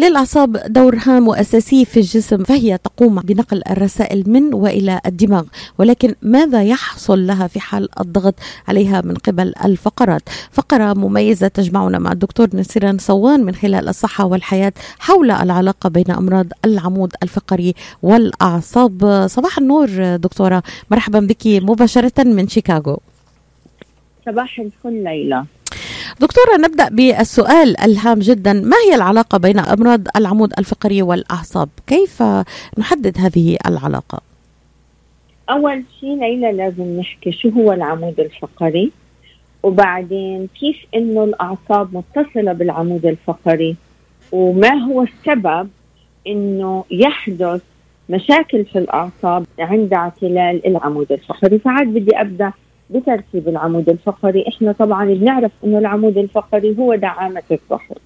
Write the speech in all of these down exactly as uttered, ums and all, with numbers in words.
للأعصاب دور هام وأساسي في الجسم، فهي تقوم بنقل الرسائل من وإلى الدماغ، ولكن ماذا يحصل لها في حال الضغط عليها من قبل الفقرات؟ فقرة مميزة تجمعنا مع الدكتور نسيران صوان من خلال الصحة والحياة حول العلاقة بين أمراض العمود الفقري والأعصاب. صباح النور دكتورة، مرحبا بك مباشرة من شيكاغو. صباح الفل ليلى. دكتورة، نبدأ بالسؤال الهام جدا، ما هي العلاقة بين أمراض العمود الفقري والأعصاب؟ كيف نحدد هذه العلاقة؟ أول شيء ليلى لازم نحكي شو هو العمود الفقري، وبعدين كيف إنه الأعصاب متصلة بالعمود الفقري، وما هو السبب إنه يحدث مشاكل في الأعصاب عند اعتلال العمود الفقري. فعاد بدي أبدأ بترتيب العمود الفقري. احنا طبعا بنعرف انه العمود الفقري هو دعامة الظهر،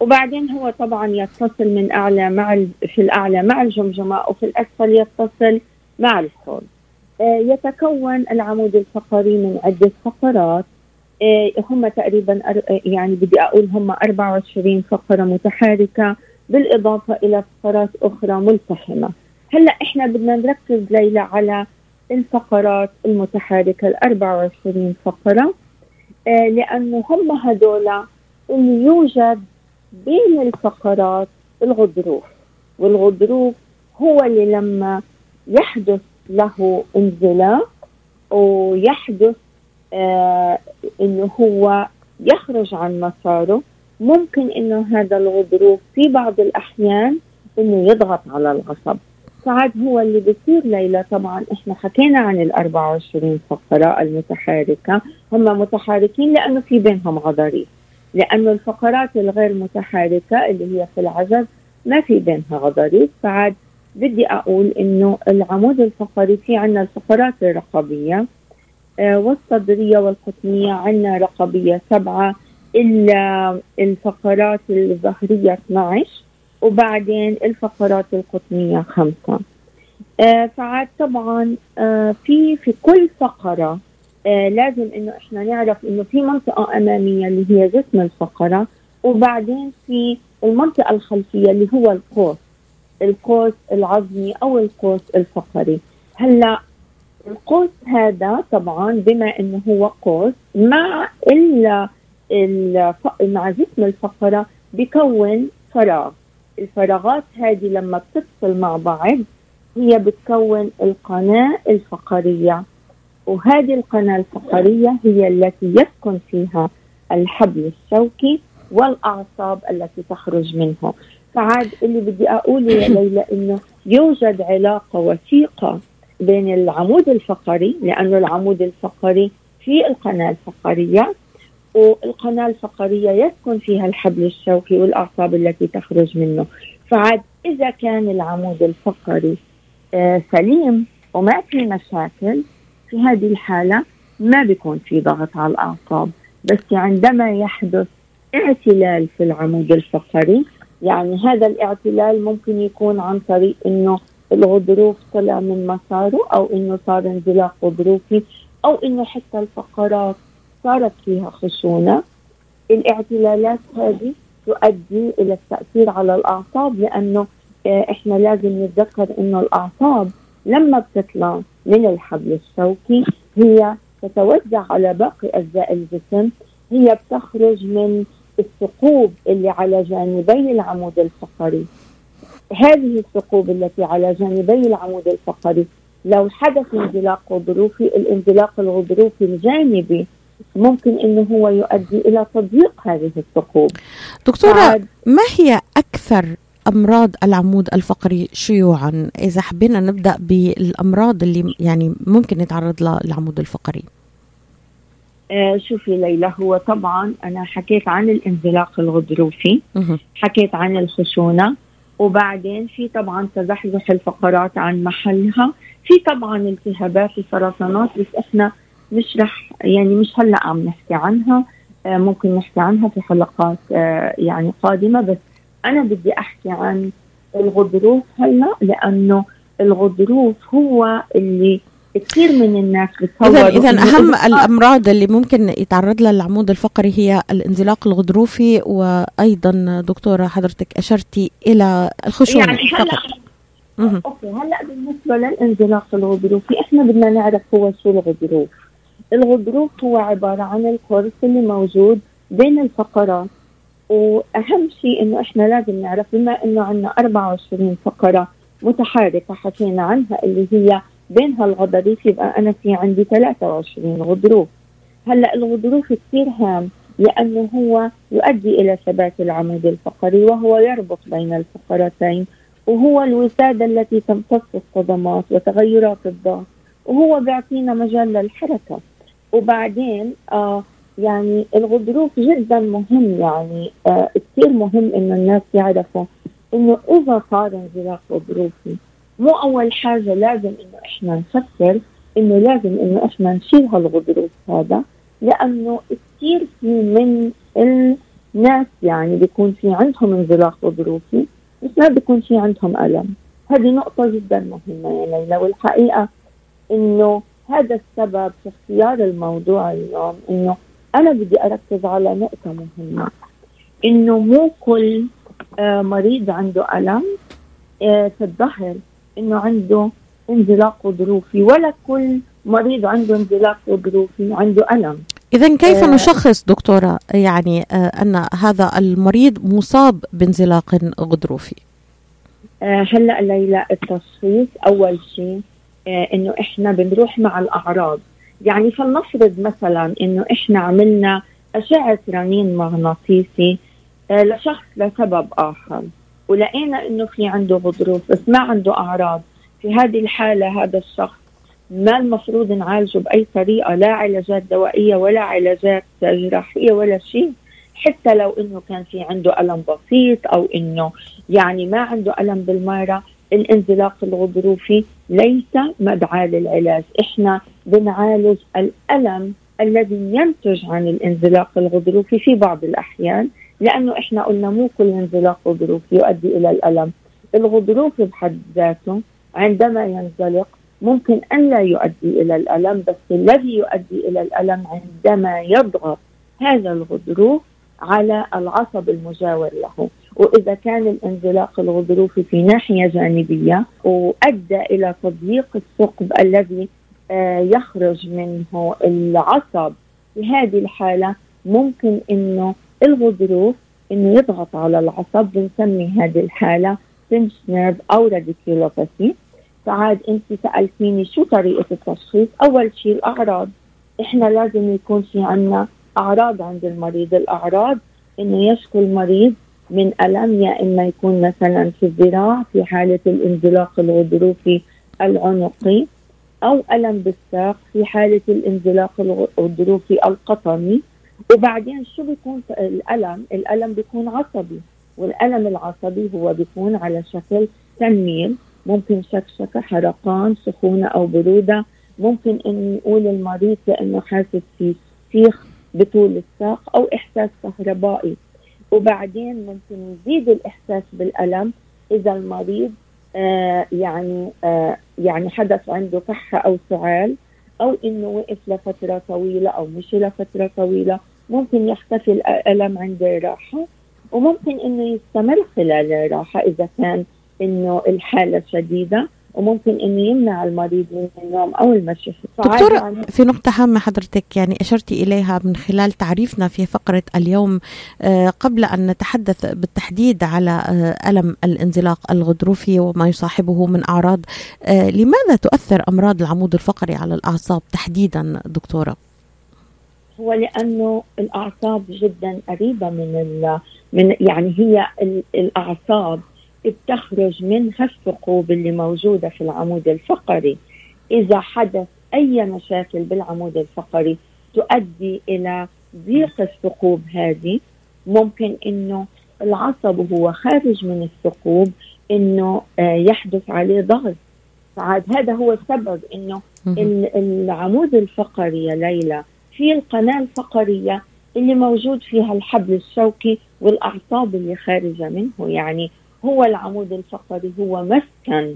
وبعدين هو طبعا يتصل من اعلى مع في الاعلى مع الجمجمة، وفي الاسفل يتصل مع الحوض. آه يتكون العمود الفقري من عدة فقرات، آه هم تقريبا يعني بدي اقول هم أربعة وعشرين فقرة متحركة، بالاضافة الى فقرات اخرى ملتحمة. هلا احنا بدنا نركز ليلى على الفقرات المتحركة الأربعة وعشرين فقرة، آه لأنه هم هدول اللي يوجد بين الفقرات الغضروف، والغضروف هو اللي لما يحدث له انزلاق ويحدث آه إنه هو يخرج عن مساره، ممكن إنه هذا الغضروف في بعض الأحيان إنه يضغط على العصب. ساعد هو اللي بيصير ليلى. طبعا احنا حكينا عن الأربعة وعشرين فقرة المتحركة، هم متحركين لأنه في بينهم غضاريف، لأنه الفقرات الغير متحركة اللي هي في العجز ما في بينها غضاريف. ساعد بدي أقول إنه العمود الفقري في عنا الفقرات الرقبية آه والصدرية والقطنية، عنا رقبية سبعة، إلا الفقرات الظهرية اثنا عشر، وبعدين الفقرات القطنية خمسة. آه فعاد طبعا آه في في كل فقرة آه لازم إنه إحنا نعرف إنه في منطقة أمامية اللي هي جسم الفقرة، وبعدين في المنطقة الخلفية اللي هو القوس، القوس العظمي أو القوس الفقري. هلا القوس هذا طبعا بما إنه هو قوس مع إلا مع جسم الفقرة بيكون فراغ. الفراغات هذه لما بتتصل مع بعض هي بتكون القناة الفقرية، وهذه القناة الفقرية هي التي يسكن فيها الحبل الشوكي والأعصاب التي تخرج منه. فعاد اللي بدي أقوله يا ليلى إنه يوجد علاقة وثيقة بين العمود الفقري، لأنه العمود الفقري في القناة الفقرية، والقناة الفقرية يسكن فيها الحبل الشوكي والأعصاب التي تخرج منه. فعاد إذا كان العمود الفقري سليم وما في مشاكل، في هذه الحالة ما بيكون في ضغط على الأعصاب. بس عندما يحدث اعتلال في العمود الفقري، يعني هذا الاعتلال ممكن يكون عن طريق إنه الغضروف طلع من مساره، أو إنه صار انزلاق غضروفي، أو إنه حتى الفقرات صارت فيها خشونة. الاعتلالات هذه تؤدي إلى التأثير على الأعصاب، لأنه إحنا لازم نتذكر إنه الأعصاب لما بتطلع من الحبل الشوكي هي تتوزع على باقي أجزاء الجسم، هي بتخرج من الثقوب اللي على جانبي العمود الفقري. هذه الثقوب التي على جانبي العمود الفقري لو حدث انزلاق غضروفي، الانزلاق الغضروفي الجانبي ممكن أنه هو يؤدي إلى تضييق هذه الثقوب. دكتورة، ما هي أكثر أمراض العمود الفقري شيوعا؟ إذا حبينا نبدأ بالأمراض اللي يعني ممكن نتعرض لها العمود الفقري. آه شوفي ليلى، هو طبعا أنا حكيت عن الانزلاق الغضروفي، حكيت عن الخشونة، وبعدين في طبعا تزحزح الفقرات عن محلها، في طبعا التهابات وسرطانات، بس إحنا مش رح يعني مش هلا عم نحكي عنها، آه ممكن نحكي عنها في حلقات آه يعني قادمة. بس أنا بدي أحكي عن الغضروف هلا، لأنه الغضروف هو اللي كثير من الناس بتصور. إذا أهم الأمراض اللي ممكن يتعرض لها العمود الفقري هي الانزلاق الغضروفي، وأيضا دكتورة حضرتك أشرتي إلى الخشونة. يعني هلأ أوكي هلأ بالنسبة للانزلاق الغضروفي إحنا بدنا نعرف هو شو الغضروف. الغضروف هو عبارة عن القرص اللي موجود بين الفقرات، وأهم شيء إنه إحنا لازم نعرف بما إنه عنا أربعة وعشرين فقرة متحركة حكينا عنها اللي هي بينها الغضروف، يبقى أنا في عندي ثلاثة وعشرين غضروف. هلأ الغضروف كثير هام لأنه هو يؤدي إلى ثبات العمود الفقري، وهو يربط بين الفقرتين، وهو الوسادة التي تمتص الصدمات وتغيرات الضغط، وهو بيعطينا مجال للحركة. وبعدين آه يعني الغضروف جدا مهم، يعني آه كثير مهم إنه الناس يعرفوا إنه إذا صار انزلاق غضروفي مو أول حاجة لازم إنه إحنا نفكر إنه لازم إنه إحنا نشيل هالغضروف هذا، لأنه كثير في من الناس يعني بيكون في عندهم انزلاق غضروفي بس ما بيكون في عندهم ألم. هذه نقطة جدا مهمة يا ليلى، والحقيقة إنه هذا السبب في اختيار الموضوع اليوم، إنه أنا بدي أركز على نقطة مهمة، إنه مو كل آه مريض عنده ألم آه في الظهر إنه عنده انزلاق غضروفي، ولا كل مريض عنده انزلاق غضروفي عنده ألم. إذن كيف آه نشخص دكتورة يعني آه أن هذا المريض مصاب بانزلاق غضروفي؟ آه هلأ ليلى التشخيص أول شيء آه إنه إحنا بنروح مع الأعراض، يعني فلنفرض مثلا إنه إحنا عملنا أشعة رنين مغناطيسي آه لشخص لسبب آخر، ولقينا إنه في عنده غضروف بس ما عنده أعراض. في هذه الحالة هذا الشخص ما المفروض نعالجه بأي طريقة، لا علاجات دوائية ولا علاجات جراحية ولا شيء، حتى لو إنه كان في عنده ألم بسيط أو إنه يعني ما عنده ألم بالمرة. الانزلاق الغضروفي ليس مدعاة للعلاج، إحنا بنعالج الألم الذي ينتج عن الانزلاق الغضروفي في بعض الأحيان، لأنه إحنا قلنا مو كل انزلاق غضروفي يؤدي إلى الألم. الغضروف بحد ذاته عندما ينزلق ممكن أن لا يؤدي إلى الألم، بس الذي يؤدي إلى الألم عندما يضغط هذا الغضروف على العصب المجاور له، وإذا كان الانزلاق الغضروفي في ناحية جانبية وأدى إلى تضييق الثقب الذي يخرج منه العصب، في هذه الحالة ممكن أنه الغضروف إنه يضغط على العصب، بنسمي هذه الحالة pinch nerve أو radiculopathy. فعاد أنت سألتيني شو طريقة التشخيص. أول شيء الأعراض، إحنا لازم يكون في عنا أعراض عند المريض. الأعراض إنه يشكو المريض من ألم، يا إما يكون مثلا في الذراع في حالة الانزلاق الغضروفي العنقي، أو ألم بالساق في حالة الانزلاق الغضروفي القطمي. وبعدين شو بيكون الألم؟ الألم بيكون عصبي، والألم العصبي هو بيكون على شكل تنميل، ممكن شكشكة، حرقان، سخونة أو برودة. ممكن أن يقول المريض لأنه حاسس في سيخ بطول الساق أو إحساس كهربائي. وبعدين ممكن يزيد الإحساس بالألم إذا المريض آه يعني آه يعني حدث عنده كحة أو سعال، أو إنه وقف لفترة طويلة أو مشي لفترة طويلة. ممكن يختفي الألم عند الراحة، وممكن إنه يستمر خلال الراحة إذا كان إنه الحالة شديدة، وممكن إنه يمنع المريض من النوم أو المشي. دكتورة، في نقطة هامة حضرتك يعني أشرتي إليها من خلال تعريفنا في فقرة اليوم، قبل أن نتحدث بالتحديد على ألم الانزلاق الغضروفي وما يصاحبه من أعراض، لماذا تؤثر أمراض العمود الفقري على الأعصاب تحديدا دكتورة؟ هو لأنه الأعصاب جدا قريبة من من يعني هي الأعصاب بتخرج منها الثقوب اللي موجودة في العمود الفقري. إذا حدث أي مشاكل بالعمود الفقري تؤدي إلى ضيق الثقوب، هذه ممكن إنه العصب هو خارج من الثقوب إنه يحدث عليه ضغط. فعاد هذا هو السبب إنه العمود الفقري يا ليلى في القناة الفقرية اللي موجود فيها الحبل الشوكي والأعصاب اللي خارجة منه. يعني هو العمود الفقري هو مسكن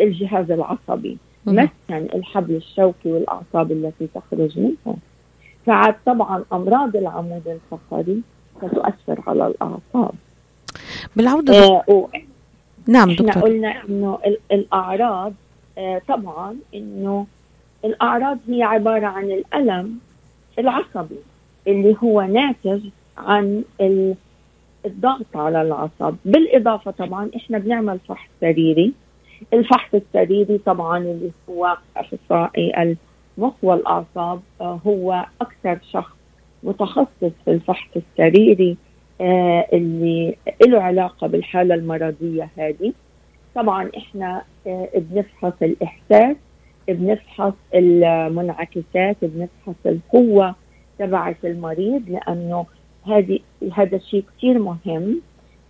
الجهاز العصبي، مسكن الحبل الشوكي والأعصاب التي تخرج منه. فعاد طبعا أمراض العمود الفقري ستؤثر على الأعصاب بالعودة. آه و... نعم دكتور. احنا قلنا إنه الأعراض آه طبعا إنه الأعراض هي عبارة عن الألم العصبي اللي هو ناتج عن الضغط على العصب. بالإضافة طبعا إحنا بنعمل فحص سريري. الفحص السريري طبعا اللي هو أخصائي المخ والأعصاب هو أكثر شخص متخصص في الفحص السريري اللي له علاقة بالحالة المرضية هذه. طبعا إحنا بنفحص الإحساس، بنفحص المنعكسات، بنفحص القوة تبعت المريض، لأنه هذه هذا الشيء كتير مهم.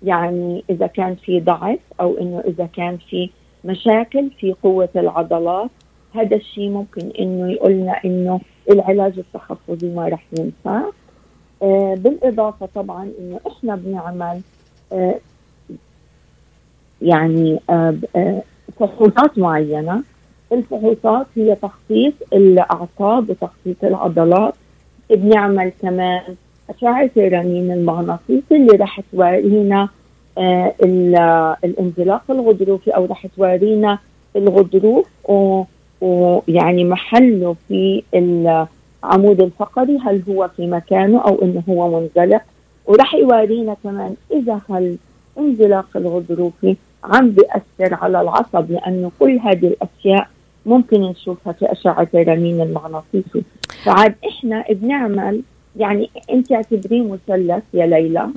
يعني إذا كان في ضعف أو إنه إذا كان في مشاكل في قوة العضلات، هذا الشيء ممكن إنه يقولنا إنه العلاج التخصصي ما رح ينفع. آه بالإضافة طبعاً إنه إحنا بنعمل آه يعني آه آه فحوصات معينة. الفحوصات هي تخطيط الأعصاب وتخطيط العضلات. بنعمل كمان أشعة الرنين المغناطيسي اللي رح تورينا آه الانزلاق الغضروفي أو رح تورينا الغضروف ويعني محله في العمود الفقري، هل هو في مكانه أو إنه هو منزلق، ورح يورينا كمان إذا هل انزلاق الغضروفي عم بيأثر على العصب، لأنه كل هذه الأشياء ممكن نشوفها في أشعة الرنين المغناطيسي. فعاد إحنا بنعمل يعني أنت اعتبريه مثلث يا ليلى.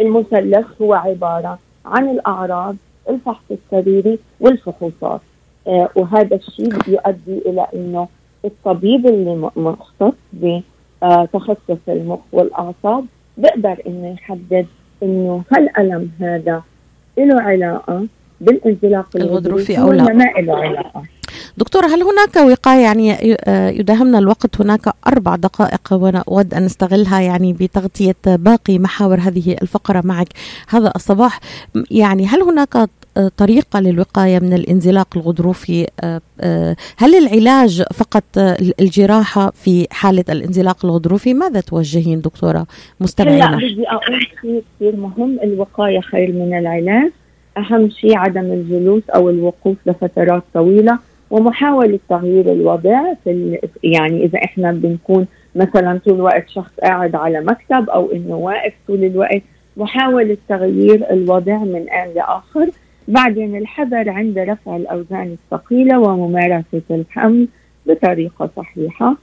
المثلث هو عبارة عن الأعراض، الفحص السريري، والفحوصات. آه وهذا الشيء يؤدي إلى أنه الطبيب اللي مختص بتخصص المخ والأعصاب بقدر أنه يحدد أنه هل ألم هذا له علاقة بالانزلاق الغضروفي أو لا. ما له علاقة. دكتورة، هل هناك وقاية؟ يعني يداهمنا الوقت، هناك أربع دقائق وأنا أود أن أستغلها يعني بتغطية باقي محاور هذه الفقرة معك هذا الصباح. يعني هل هناك طريقة للوقاية من الانزلاق الغضروفي؟ هل العلاج فقط الجراحة في حالة الانزلاق الغضروفي؟ ماذا توجهين دكتورة مستمعينا؟ لا، بدي أقول شيء كثير مهم. الوقاية خير من العلاج. أهم شيء عدم الجلوس أو الوقوف لفترات طويلة، ومحاولة تغيير الوضع. في يعني إذا إحنا بنكون مثلا طول الوقت شخص قاعد على مكتب أو إنه واقف طول الوقت، محاولة تغيير الوضع من آن لآخر. بعدين الحذر عند رفع الأوزان الثقيلة وممارسة الحمل بطريقة صحيحة.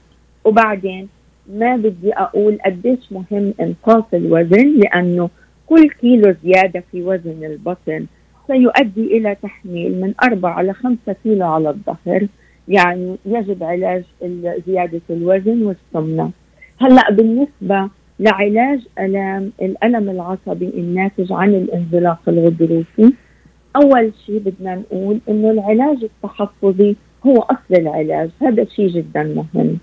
وبعدين ما بدي أقول قديش مهم إنقاص الوزن، لأنه كل كيلو زيادة في وزن البطن سيؤدي إلى تحميل من أربعة إلى خمسة كيلو على الظهر. يعني يجب علاج زيادة الوزن والسمنة. هلأ بالنسبة لعلاج ألم الألم العصبي الناتج عن الانزلاق الغضروفي، أول شيء بدنا نقول إنه العلاج التحفظي هو أصل العلاج. هذا شيء جدا مهم.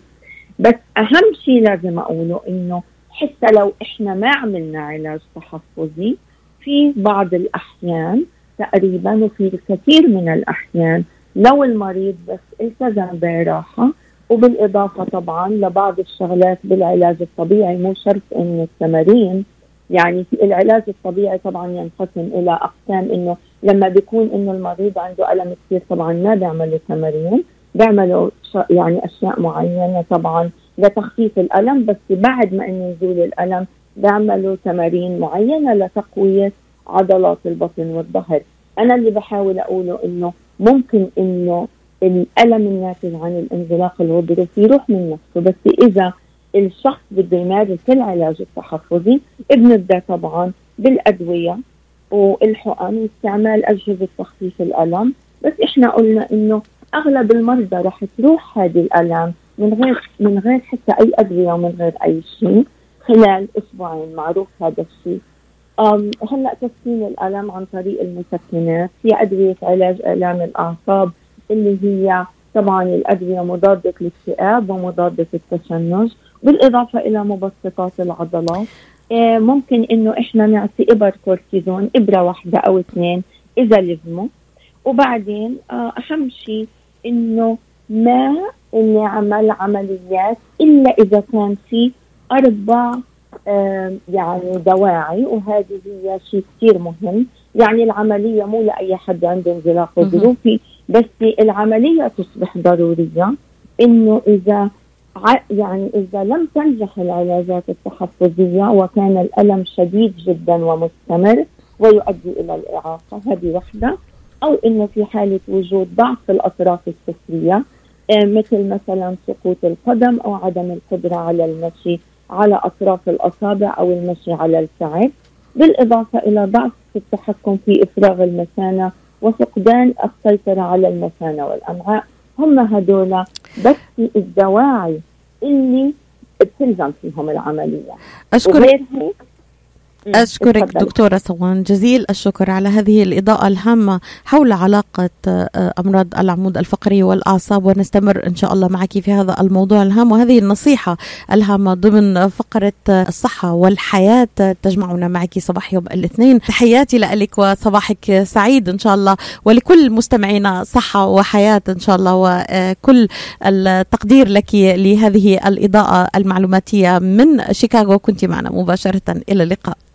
بس أهم شيء لازم أقوله إنه حتى لو إحنا ما عملنا علاج تحفظي، في بعض الأحيان تقريبا وفي الكثير من الأحيان لو المريض بس التزم براحة، وبالإضافة طبعا لبعض الشغلات بالعلاج الطبيعي، مو شرط إنه التمارين. يعني في العلاج الطبيعي طبعا ينقسم إلى أقسام. إنه لما بيكون إنه المريض عنده ألم كثير طبعا ما بيعملوا تمارين، بيعملوا يعني أشياء معينة طبعا لتخفيف الألم. بس بعد ما إنه يزول الألم بيعملوا تمارين معينة لتقوية عضلات البطن والظهر. أنا اللي بحاول أقوله إنه ممكن إنه الألم الناتج عن الانزلاق الغضروفي يروح من نفسه، بس إذا الشخص بده يمارس العلاج التحفظي بنبدأ طبعا بالأدوية والحقن واستعمال أجهزة تخفيف الألم. بس إحنا قلنا إنه أغلب المرضى رح تروح هذه الألم من غير من غير حتى أي أدوية ومن غير أي شيء خلال أسبوعين، معروف هذا الشيء. هلأ تسكين الألم عن طريق المسكنات، هي أدوية علاج آلام الأعصاب اللي هي طبعا الأدوية مضادة للاكتئاب ومضادة التشنج، بالإضافة إلى مبسطات العضلات. آه ممكن إنه إحنا نعطي إبر كورتيزون، إبرة واحدة أو اثنين إذا لزمه. وبعدين آه أهم شيء إنه ما اللي عمل عمليات إلا إذا كان في أربع يعني دواعي، وهذه هي شيء كثير مهم. يعني العملية مو لأي حد عنده انزلاق غضروفي، بس العملية تصبح ضرورية إنه إذا يعني إذا لم تنجح العلاجات التحفظية وكان الألم شديد جدا ومستمر ويؤدي إلى الإعاقة، هذه واحدة. أو إنه في حالة وجود ضعف الأطراف السفلية مثل مثلا سقوط القدم أو عدم القدرة على المشي على أطراف الأصابع أو المشي على الكعب، بالإضافة إلى ضعف التحكم في إفراغ المثانة وفقدان السيطرة على المثانة والأمعاء. هم هدول بس الدواعي اللي بتلزم فيهم العملية. أشكر أشكرك دكتورة صوان جزيل الشكر على هذه الإضاءة الهامة حول علاقة أمراض العمود الفقري والأعصاب، ونستمر إن شاء الله معك في هذا الموضوع الهام وهذه النصيحة الهامة ضمن فقرة الصحة والحياة تجمعنا معك صباح يوم الاثنين. تحياتي لك وصباحك سعيد إن شاء الله، ولكل مستمعينا صحة وحياة إن شاء الله، وكل التقدير لك لهذه الإضاءة المعلوماتية من شيكاغو. كنت معنا مباشرة، إلى اللقاء.